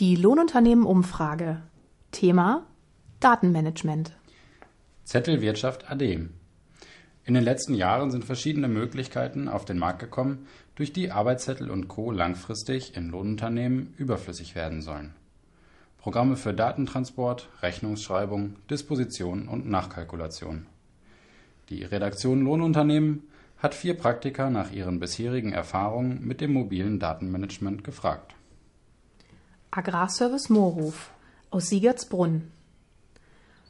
Die Lohnunternehmen-Umfrage. Thema Datenmanagement. Zettelwirtschaft AD. In den letzten Jahren sind verschiedene Möglichkeiten auf den Markt gekommen, durch die Arbeitszettel und Co. langfristig in Lohnunternehmen überflüssig werden sollen. Programme für Datentransport, Rechnungsschreibung, Disposition und Nachkalkulation. Die Redaktion Lohnunternehmen hat 4 Praktiker nach ihren bisherigen Erfahrungen mit dem mobilen Datenmanagement gefragt. Agrarservice Moorhof aus Siegertsbrunn.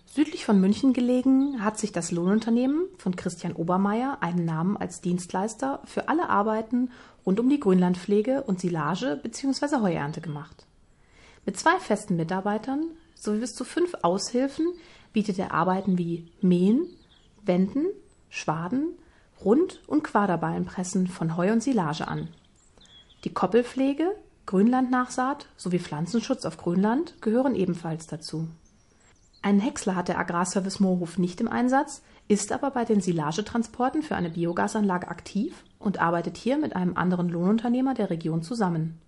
Südlich von München gelegen, hat sich das Lohnunternehmen von Christian Obermeier einen Namen als Dienstleister für alle Arbeiten rund um die Grünlandpflege und Silage bzw. Heuernte gemacht. Mit 2 festen Mitarbeitern sowie bis zu 5 Aushilfen bietet er Arbeiten wie Mähen, Wenden, Schwaden, Rund- und Quaderballenpressen von Heu und Silage an. Die Koppelpflege, Grünlandnachsaat sowie Pflanzenschutz auf Grönland gehören ebenfalls dazu. Einen Häcksler hat der Agrarservice Moorhof nicht im Einsatz, ist aber bei den Silagetransporten für eine Biogasanlage aktiv und arbeitet hier mit einem anderen Lohnunternehmer der Region zusammen.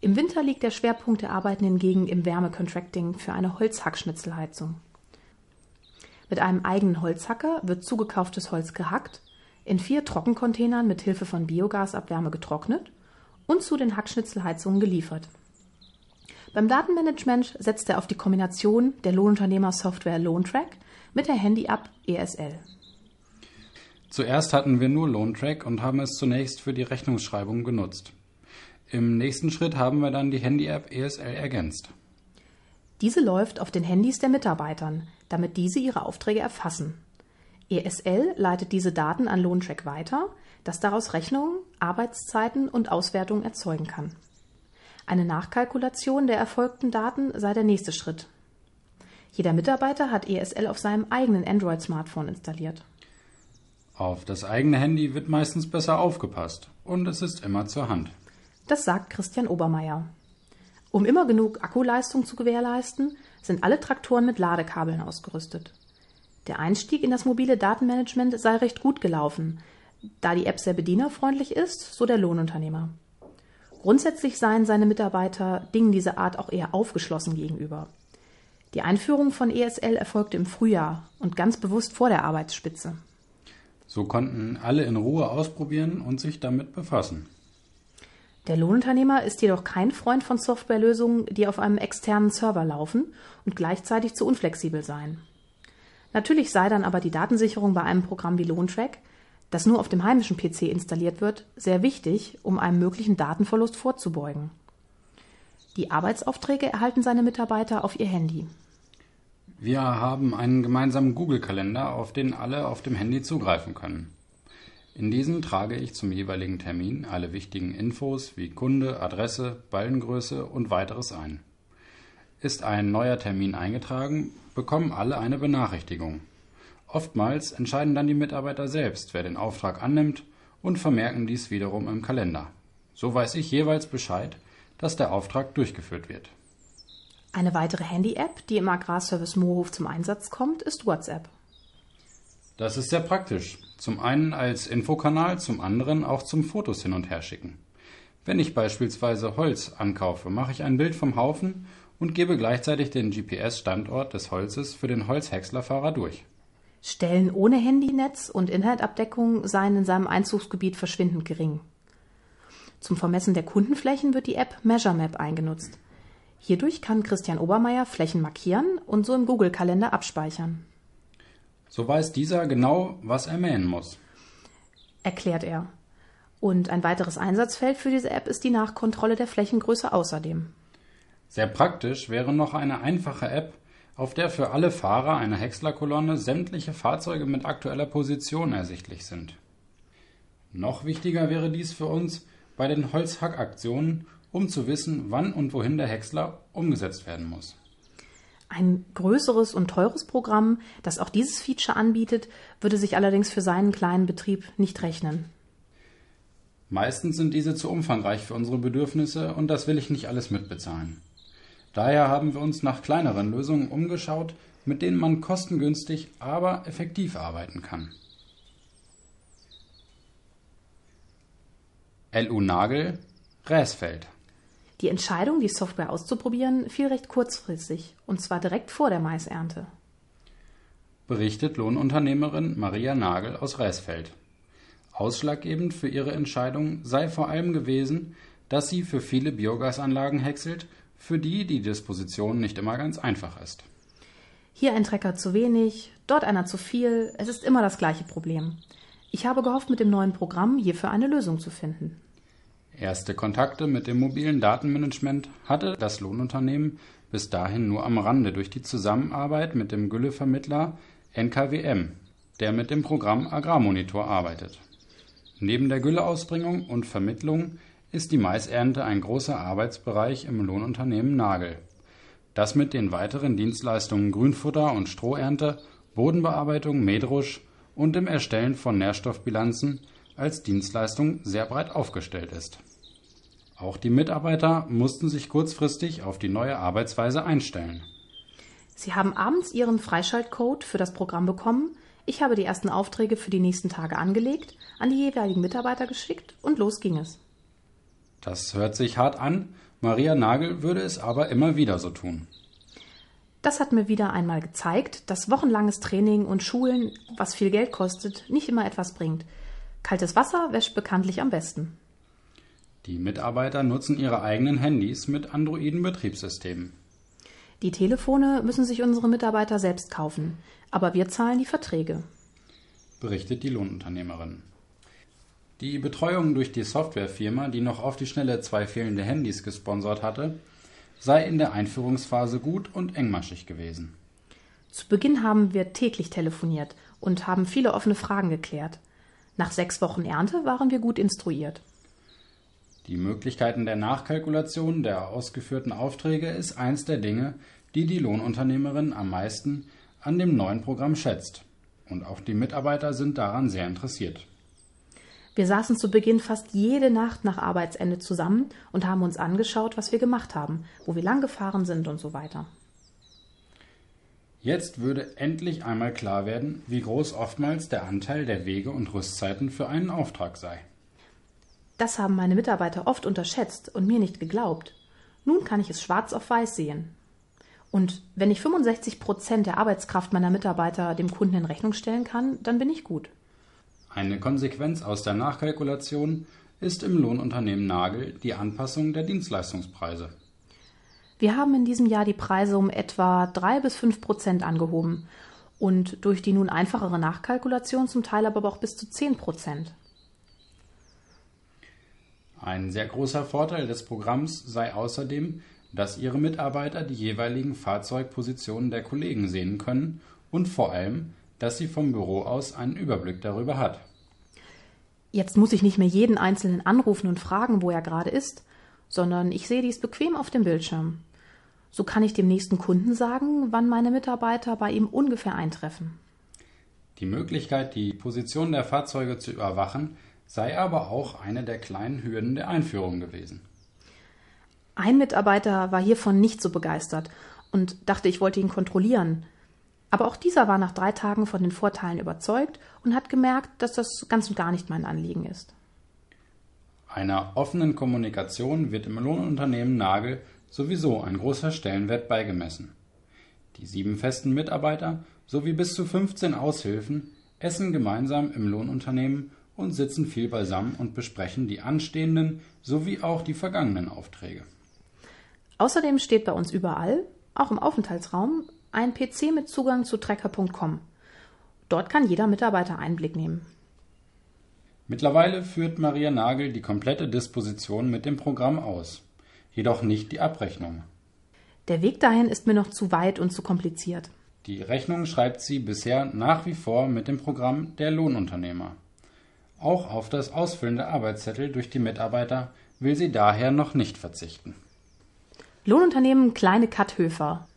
Im Winter liegt der Schwerpunkt der Arbeiten hingegen im Wärmecontracting für eine Holzhackschnitzelheizung. Mit einem eigenen Holzhacker wird zugekauftes Holz gehackt, in 4 Trockencontainern mit Hilfe von Biogasabwärme getrocknet und zu den Hackschnitzelheizungen geliefert. Beim Datenmanagement setzt er auf die Kombination der Lohnunternehmer-Software LohnTrack mit der Handy-App ESL. Zuerst hatten wir nur LohnTrack und haben es zunächst für die Rechnungsschreibung genutzt. Im nächsten Schritt haben wir dann die Handy-App ESL ergänzt. Diese läuft auf den Handys der Mitarbeitern, damit diese ihre Aufträge erfassen. ESL leitet diese Daten an LohnTrack weiter, das daraus Rechnungen, Arbeitszeiten und Auswertungen erzeugen kann. Eine Nachkalkulation der erfolgten Daten sei der nächste Schritt. Jeder Mitarbeiter hat ESL auf seinem eigenen Android-Smartphone installiert. Auf das eigene Handy wird meistens besser aufgepasst und es ist immer zur Hand. Das sagt Christian Obermeier. Um immer genug Akkuleistung zu gewährleisten, sind alle Traktoren mit Ladekabeln ausgerüstet. Der Einstieg in das mobile Datenmanagement sei recht gut gelaufen, da die App sehr bedienerfreundlich ist, so der Lohnunternehmer. Grundsätzlich seien seine Mitarbeiter Dingen dieser Art auch eher aufgeschlossen gegenüber. Die Einführung von ESL erfolgte im Frühjahr und ganz bewusst vor der Arbeitsspitze. So konnten alle in Ruhe ausprobieren und sich damit befassen. Der Lohnunternehmer ist jedoch kein Freund von Softwarelösungen, die auf einem externen Server laufen und gleichzeitig zu unflexibel seien. Natürlich sei dann aber die Datensicherung bei einem Programm wie LohnTrack, das nur auf dem heimischen PC installiert wird, sehr wichtig, um einem möglichen Datenverlust vorzubeugen. Die Arbeitsaufträge erhalten seine Mitarbeiter auf ihr Handy. Wir haben einen gemeinsamen Google-Kalender, auf den alle auf dem Handy zugreifen können. In diesen trage ich zum jeweiligen Termin alle wichtigen Infos wie Kunde, Adresse, Ballengröße und weiteres ein. Ist ein neuer Termin eingetragen, bekommen alle eine Benachrichtigung. Oftmals entscheiden dann die Mitarbeiter selbst, wer den Auftrag annimmt und vermerken dies wiederum im Kalender. So weiß ich jeweils Bescheid, dass der Auftrag durchgeführt wird. Eine weitere Handy-App, die im Agrarservice Moorhof zum Einsatz kommt, ist WhatsApp. Das ist sehr praktisch. Zum einen als Infokanal, zum anderen auch zum Fotos hin und her schicken. Wenn ich beispielsweise Holz ankaufe, mache ich ein Bild vom Haufen und gebe gleichzeitig den GPS-Standort des Holzes für den Holzhäckslerfahrer durch. Stellen ohne Handynetz und Inhaltabdeckung seien in seinem Einzugsgebiet verschwindend gering. Zum Vermessen der Kundenflächen wird die App MeasureMap eingenutzt. Hierdurch kann Christian Obermeier Flächen markieren und so im Google-Kalender abspeichern. So weiß dieser genau, was er mähen muss, erklärt er. Und ein weiteres Einsatzfeld für diese App ist die Nachkontrolle der Flächengröße außerdem. Sehr praktisch wäre noch eine einfache App, auf der für alle Fahrer einer Häckslerkolonne sämtliche Fahrzeuge mit aktueller Position ersichtlich sind. Noch wichtiger wäre dies für uns bei den Holzhackaktionen, um zu wissen, wann und wohin der Häcksler umgesetzt werden muss. Ein größeres und teures Programm, das auch dieses Feature anbietet, würde sich allerdings für seinen kleinen Betrieb nicht rechnen. Meistens sind diese zu umfangreich für unsere Bedürfnisse und das will ich nicht alles mitbezahlen. Daher haben wir uns nach kleineren Lösungen umgeschaut, mit denen man kostengünstig, aber effektiv arbeiten kann. L.U. Nagel, Räsfeld. Die Entscheidung, die Software auszuprobieren, fiel recht kurzfristig, und zwar direkt vor der Maisernte. Berichtet Lohnunternehmerin Maria Nagel aus Räsfeld. Ausschlaggebend für ihre Entscheidung sei vor allem gewesen, dass sie für viele Biogasanlagen häckselt, für die die Disposition nicht immer ganz einfach ist. Hier ein Trecker zu wenig, dort einer zu viel, es ist immer das gleiche Problem. Ich habe gehofft, mit dem neuen Programm hierfür eine Lösung zu finden. Erste Kontakte mit dem mobilen Datenmanagement hatte das Lohnunternehmen bis dahin nur am Rande durch die Zusammenarbeit mit dem Güllevermittler NKWM, der mit dem Programm Agrarmonitor arbeitet. Neben der Gülleausbringung und Vermittlung ist die Maisernte ein großer Arbeitsbereich im Lohnunternehmen Nagel, das mit den weiteren Dienstleistungen Grünfutter und Strohernte, Bodenbearbeitung, Mähdrusch und dem Erstellen von Nährstoffbilanzen als Dienstleistung sehr breit aufgestellt ist. Auch die Mitarbeiter mussten sich kurzfristig auf die neue Arbeitsweise einstellen. Sie haben abends ihren Freischaltcode für das Programm bekommen. Ich habe die ersten Aufträge für die nächsten Tage angelegt, an die jeweiligen Mitarbeiter geschickt und los ging es. Das hört sich hart an, Maria Nagel würde es aber immer wieder so tun. Das hat mir wieder einmal gezeigt, dass wochenlanges Training und Schulen, was viel Geld kostet, nicht immer etwas bringt. Kaltes Wasser wäscht bekanntlich am besten. Die Mitarbeiter nutzen ihre eigenen Handys mit Android-Betriebssystemen. Die Telefone müssen sich unsere Mitarbeiter selbst kaufen, aber wir zahlen die Verträge, berichtet die Lohnunternehmerin. Die Betreuung durch die Softwarefirma, die noch auf die Schnelle 2 fehlende Handys gesponsert hatte, sei in der Einführungsphase gut und engmaschig gewesen. Zu Beginn haben wir täglich telefoniert und haben viele offene Fragen geklärt. Nach 6 Wochen Ernte waren wir gut instruiert. Die Möglichkeiten der Nachkalkulation der ausgeführten Aufträge ist eins der Dinge, die die Lohnunternehmerin am meisten an dem neuen Programm schätzt. Und auch die Mitarbeiter sind daran sehr interessiert. Wir saßen zu Beginn fast jede Nacht nach Arbeitsende zusammen und haben uns angeschaut, was wir gemacht haben, wo wir lang gefahren sind und so weiter. Jetzt würde endlich einmal klar werden, wie groß oftmals der Anteil der Wege und Rüstzeiten für einen Auftrag sei. Das haben meine Mitarbeiter oft unterschätzt und mir nicht geglaubt. Nun kann ich es schwarz auf weiß sehen. Und wenn ich 65% der Arbeitskraft meiner Mitarbeiter dem Kunden in Rechnung stellen kann, dann bin ich gut. Eine Konsequenz aus der Nachkalkulation ist im Lohnunternehmen Nagel die Anpassung der Dienstleistungspreise. Wir haben in diesem Jahr die Preise um etwa 3 bis 5% angehoben und durch die nun einfachere Nachkalkulation zum Teil aber auch bis zu 10%. Ein sehr großer Vorteil des Programms sei außerdem, dass ihre Mitarbeiter die jeweiligen Fahrzeugpositionen der Kollegen sehen können und vor allem, dass sie vom Büro aus einen Überblick darüber hat. Jetzt muss ich nicht mehr jeden Einzelnen anrufen und fragen, wo er gerade ist, sondern ich sehe dies bequem auf dem Bildschirm. So kann ich dem nächsten Kunden sagen, wann meine Mitarbeiter bei ihm ungefähr eintreffen. Die Möglichkeit, die Position der Fahrzeuge zu überwachen, sei aber auch eine der kleinen Hürden der Einführung gewesen. Ein Mitarbeiter war hiervon nicht so begeistert und dachte, ich wollte ihn kontrollieren. Aber auch dieser war nach 3 Tagen von den Vorteilen überzeugt und hat gemerkt, dass das ganz und gar nicht mein Anliegen ist. Einer offenen Kommunikation wird im Lohnunternehmen Nagel sowieso ein großer Stellenwert beigemessen. Die 7 festen Mitarbeiter sowie bis zu 15 Aushilfen essen gemeinsam im Lohnunternehmen und sitzen viel beisammen und besprechen die anstehenden sowie auch die vergangenen Aufträge. Außerdem steht bei uns überall, auch im Aufenthaltsraum, ein PC mit Zugang zu trecker.com. Dort kann jeder Mitarbeiter Einblick nehmen. Mittlerweile führt Maria Nagel die komplette Disposition mit dem Programm aus, jedoch nicht die Abrechnung. Der Weg dahin ist mir noch zu weit und zu kompliziert. Die Rechnung schreibt sie bisher nach wie vor mit dem Programm der Lohnunternehmer. Auch auf das Ausfüllen der Arbeitszettel durch die Mitarbeiter will sie daher noch nicht verzichten. Lohnunternehmen Kleine Kathöfer,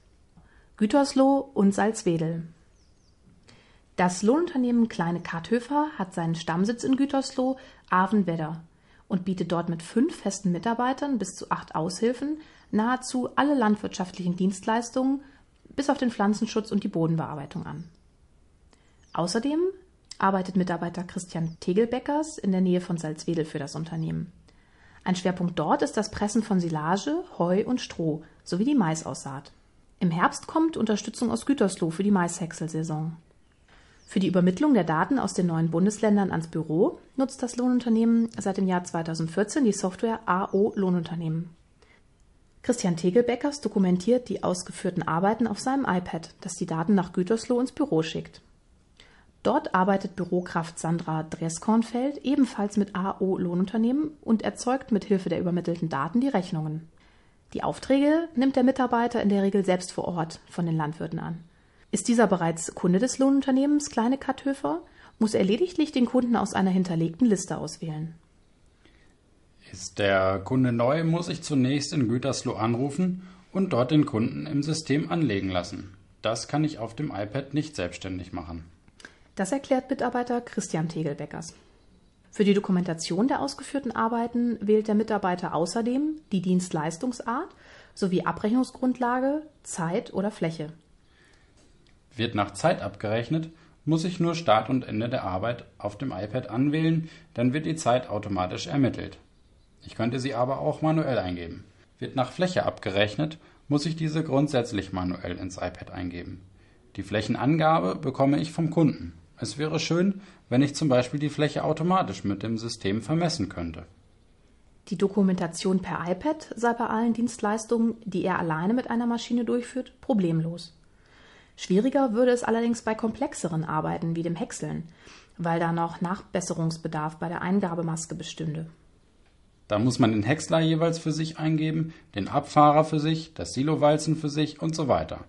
Gütersloh und Salzwedel. Das Lohnunternehmen Kleine Kathöfer hat seinen Stammsitz in Gütersloh, Avenwedde, und bietet dort mit 5 festen Mitarbeitern bis zu 8 Aushilfen nahezu alle landwirtschaftlichen Dienstleistungen bis auf den Pflanzenschutz und die Bodenbearbeitung an. Außerdem arbeitet Mitarbeiter Christian Tegelbeckers in der Nähe von Salzwedel für das Unternehmen. Ein Schwerpunkt dort ist das Pressen von Silage, Heu und Stroh sowie die Maisaussaat. Im Herbst kommt Unterstützung aus Gütersloh für die Maishäckselsaison. Für die Übermittlung der Daten aus den neuen Bundesländern ans Büro nutzt das Lohnunternehmen seit dem Jahr 2014 die Software AO Lohnunternehmen. Christian Tegelbeckers dokumentiert die ausgeführten Arbeiten auf seinem iPad, das die Daten nach Gütersloh ins Büro schickt. Dort arbeitet Bürokraft Sandra Dreskornfeld ebenfalls mit AO Lohnunternehmen und erzeugt mit Hilfe der übermittelten Daten die Rechnungen. Die Aufträge nimmt der Mitarbeiter in der Regel selbst vor Ort von den Landwirten an. Ist dieser bereits Kunde des Lohnunternehmens Kleine Kathöfer, muss er lediglich den Kunden aus einer hinterlegten Liste auswählen. Ist der Kunde neu, muss ich zunächst in Gütersloh anrufen und dort den Kunden im System anlegen lassen. Das kann ich auf dem iPad nicht selbstständig machen. Das erklärt Mitarbeiter Christian Tegelbeckers. Für die Dokumentation der ausgeführten Arbeiten wählt der Mitarbeiter außerdem die Dienstleistungsart sowie Abrechnungsgrundlage, Zeit oder Fläche. Wird nach Zeit abgerechnet, muss ich nur Start und Ende der Arbeit auf dem iPad anwählen, dann wird die Zeit automatisch ermittelt. Ich könnte sie aber auch manuell eingeben. Wird nach Fläche abgerechnet, muss ich diese grundsätzlich manuell ins iPad eingeben. Die Flächenangabe bekomme ich vom Kunden. Es wäre schön, wenn ich zum Beispiel die Fläche automatisch mit dem System vermessen könnte. Die Dokumentation per iPad sei bei allen Dienstleistungen, die er alleine mit einer Maschine durchführt, problemlos. Schwieriger würde es allerdings bei komplexeren Arbeiten wie dem Häckseln, weil da noch Nachbesserungsbedarf bei der Eingabemaske bestünde. Da muss man den Häcksler jeweils für sich eingeben, den Abfahrer für sich, das Silowalzen für sich und so weiter.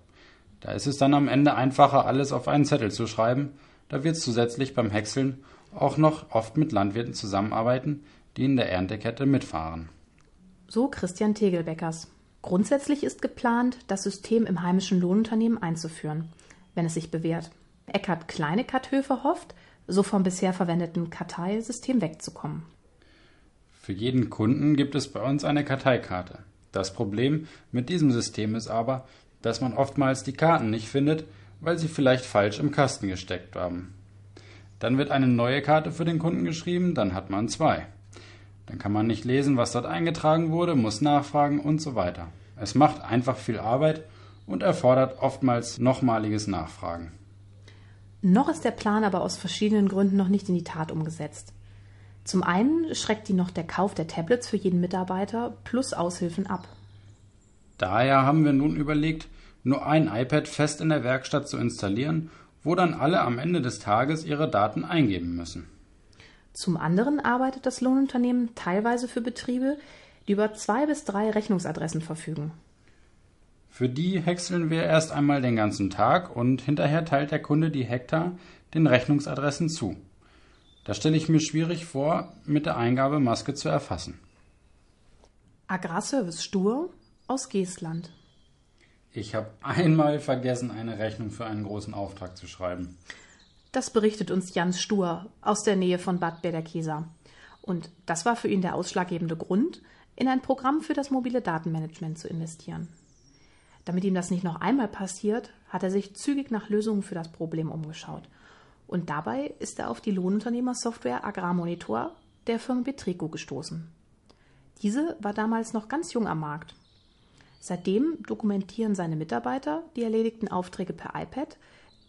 Da ist es dann am Ende einfacher, alles auf einen Zettel zu schreiben. Da wird zusätzlich beim Häckseln auch noch oft mit Landwirten zusammenarbeiten, die in der Erntekette mitfahren. So Christian Tegelbeckers. Grundsätzlich ist geplant, das System im heimischen Lohnunternehmen einzuführen, wenn es sich bewährt. Eckhard Kleine Kathöfer hofft, so vom bisher verwendeten Karteisystem wegzukommen. Für jeden Kunden gibt es bei uns eine Karteikarte. Das Problem mit diesem System ist aber, dass man oftmals die Karten nicht findet, weil sie vielleicht falsch im Kasten gesteckt haben. Dann wird eine neue Karte für den Kunden geschrieben, dann hat man zwei. Dann kann man nicht lesen, was dort eingetragen wurde, muss nachfragen und so weiter. Es macht einfach viel Arbeit und erfordert oftmals nochmaliges Nachfragen. Noch ist der Plan aber aus verschiedenen Gründen noch nicht in die Tat umgesetzt. Zum einen schreckt ihn noch der Kauf der Tablets für jeden Mitarbeiter plus Aushilfen ab. Daher haben wir nun überlegt, nur ein iPad fest in der Werkstatt zu installieren, wo dann alle am Ende des Tages ihre Daten eingeben müssen. Zum anderen arbeitet das Lohnunternehmen teilweise für Betriebe, die über 2 bis 3 Rechnungsadressen verfügen. Für die häckseln wir erst einmal den ganzen Tag und hinterher teilt der Kunde die Hektar den Rechnungsadressen zu. Das stelle ich mir schwierig vor, mit der Eingabemaske zu erfassen. Agrarservice Stuhr aus Geestland. Ich habe einmal vergessen, eine Rechnung für einen großen Auftrag zu schreiben. Das berichtet uns Jan Stuhr aus der Nähe von Bad Bederkesa. Und das war für ihn der ausschlaggebende Grund, in ein Programm für das mobile Datenmanagement zu investieren. Damit ihm das nicht noch einmal passiert, hat er sich zügig nach Lösungen für das Problem umgeschaut. Und dabei ist er auf die Lohnunternehmersoftware Agrarmonitor der Firma Betrico gestoßen. Diese war damals noch ganz jung am Markt. Seitdem dokumentieren seine Mitarbeiter die erledigten Aufträge per iPad,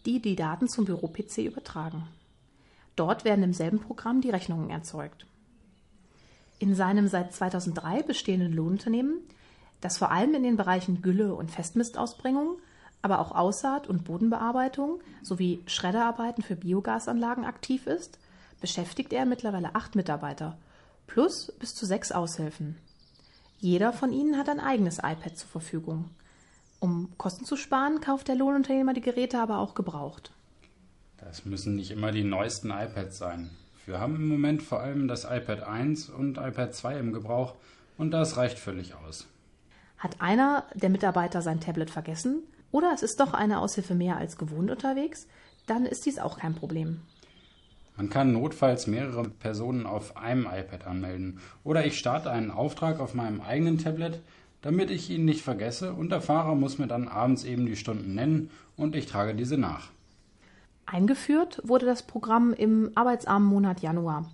die Daten zum Büro-PC übertragen. Dort werden im selben Programm die Rechnungen erzeugt. In seinem seit 2003 bestehenden Lohnunternehmen, das vor allem in den Bereichen Gülle- und Festmistausbringung, aber auch Aussaat- und Bodenbearbeitung sowie Schredderarbeiten für Biogasanlagen aktiv ist, beschäftigt er mittlerweile 8 Mitarbeiter plus bis zu 6 Aushilfen. Jeder von ihnen hat ein eigenes iPad zur Verfügung. Um Kosten zu sparen, kauft der Lohnunternehmer die Geräte aber auch gebraucht. Das müssen nicht immer die neuesten iPads sein. Wir haben im Moment vor allem das iPad 1 und iPad 2 im Gebrauch und das reicht völlig aus. Hat einer der Mitarbeiter sein Tablet vergessen oder es ist doch eine Aushilfe mehr als gewohnt unterwegs, dann ist dies auch kein Problem. Man kann notfalls mehrere Personen auf einem iPad anmelden oder ich starte einen Auftrag auf meinem eigenen Tablet, damit ich ihn nicht vergesse und der Fahrer muss mir dann abends eben die Stunden nennen und ich trage diese nach. Eingeführt wurde das Programm im arbeitsarmen Monat Januar.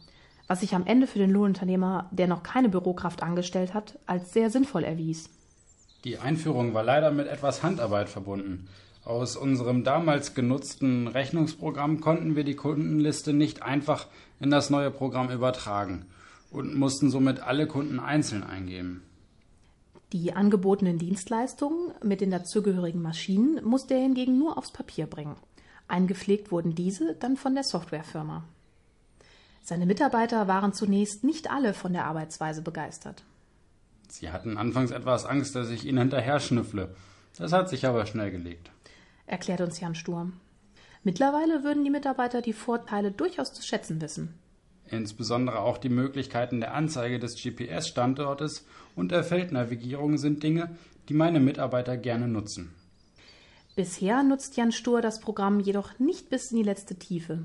was sich am Ende für den Lohnunternehmer, der noch keine Bürokraft angestellt hat, als sehr sinnvoll erwies. Die Einführung war leider mit etwas Handarbeit verbunden. Aus unserem damals genutzten Rechnungsprogramm konnten wir die Kundenliste nicht einfach in das neue Programm übertragen und mussten somit alle Kunden einzeln eingeben. Die angebotenen Dienstleistungen mit den dazugehörigen Maschinen musste er hingegen nur aufs Papier bringen. Eingepflegt wurden diese dann von der Softwarefirma. Seine Mitarbeiter waren zunächst nicht alle von der Arbeitsweise begeistert. Sie hatten anfangs etwas Angst, dass ich ihnen hinterher schnüffle. Das hat sich aber schnell gelegt, erklärt uns Jan Stuhr. Mittlerweile würden die Mitarbeiter die Vorteile durchaus zu schätzen wissen. Insbesondere auch die Möglichkeiten der Anzeige des GPS-Standortes und der Feldnavigierung sind Dinge, die meine Mitarbeiter gerne nutzen. Bisher nutzt Jan Stuhr das Programm jedoch nicht bis in die letzte Tiefe.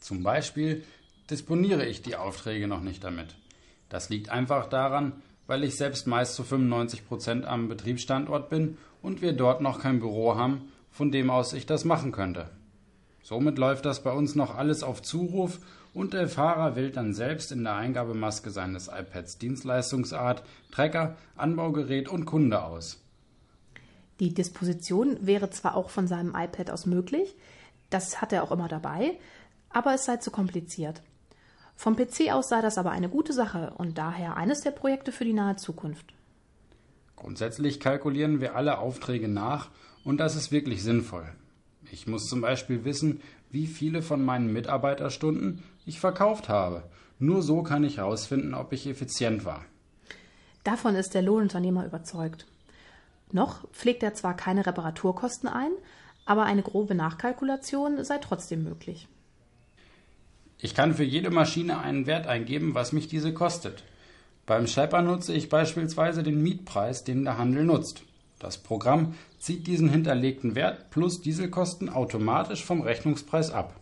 Zum Beispiel disponiere ich die Aufträge noch nicht damit. Das liegt einfach daran, weil ich selbst meist zu 95% am Betriebsstandort bin und wir dort noch kein Büro haben, von dem aus ich das machen könnte. Somit läuft das bei uns noch alles auf Zuruf und der Fahrer wählt dann selbst in der Eingabemaske seines iPads Dienstleistungsart, Trecker, Anbaugerät und Kunde aus. Die Disposition wäre zwar auch von seinem iPad aus möglich, das hat er auch immer dabei, aber es sei zu kompliziert. Vom PC aus sei das aber eine gute Sache und daher eines der Projekte für die nahe Zukunft. Grundsätzlich kalkulieren wir alle Aufträge nach und das ist wirklich sinnvoll. Ich muss zum Beispiel wissen, wie viele von meinen Mitarbeiterstunden ich verkauft habe. Nur so kann ich herausfinden, ob ich effizient war. Davon ist der Lohnunternehmer überzeugt. Noch pflegt er zwar keine Reparaturkosten ein, aber eine grobe Nachkalkulation sei trotzdem möglich. Ich kann für jede Maschine einen Wert eingeben, was mich diese kostet. Beim Schlepper nutze ich beispielsweise den Mietpreis, den der Handel nutzt. Das Programm zieht diesen hinterlegten Wert plus Dieselkosten automatisch vom Rechnungspreis ab.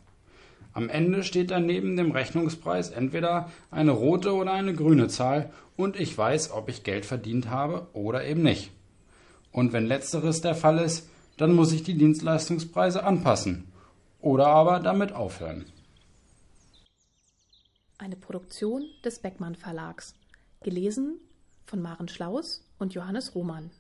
Am Ende steht dann neben dem Rechnungspreis entweder eine rote oder eine grüne Zahl und ich weiß, ob ich Geld verdient habe oder eben nicht. Und wenn letzteres der Fall ist, dann muss ich die Dienstleistungspreise anpassen oder aber damit aufhören. Eine Produktion des Beckmann Verlags, gelesen von Maren Schlaus und Johannes Roman.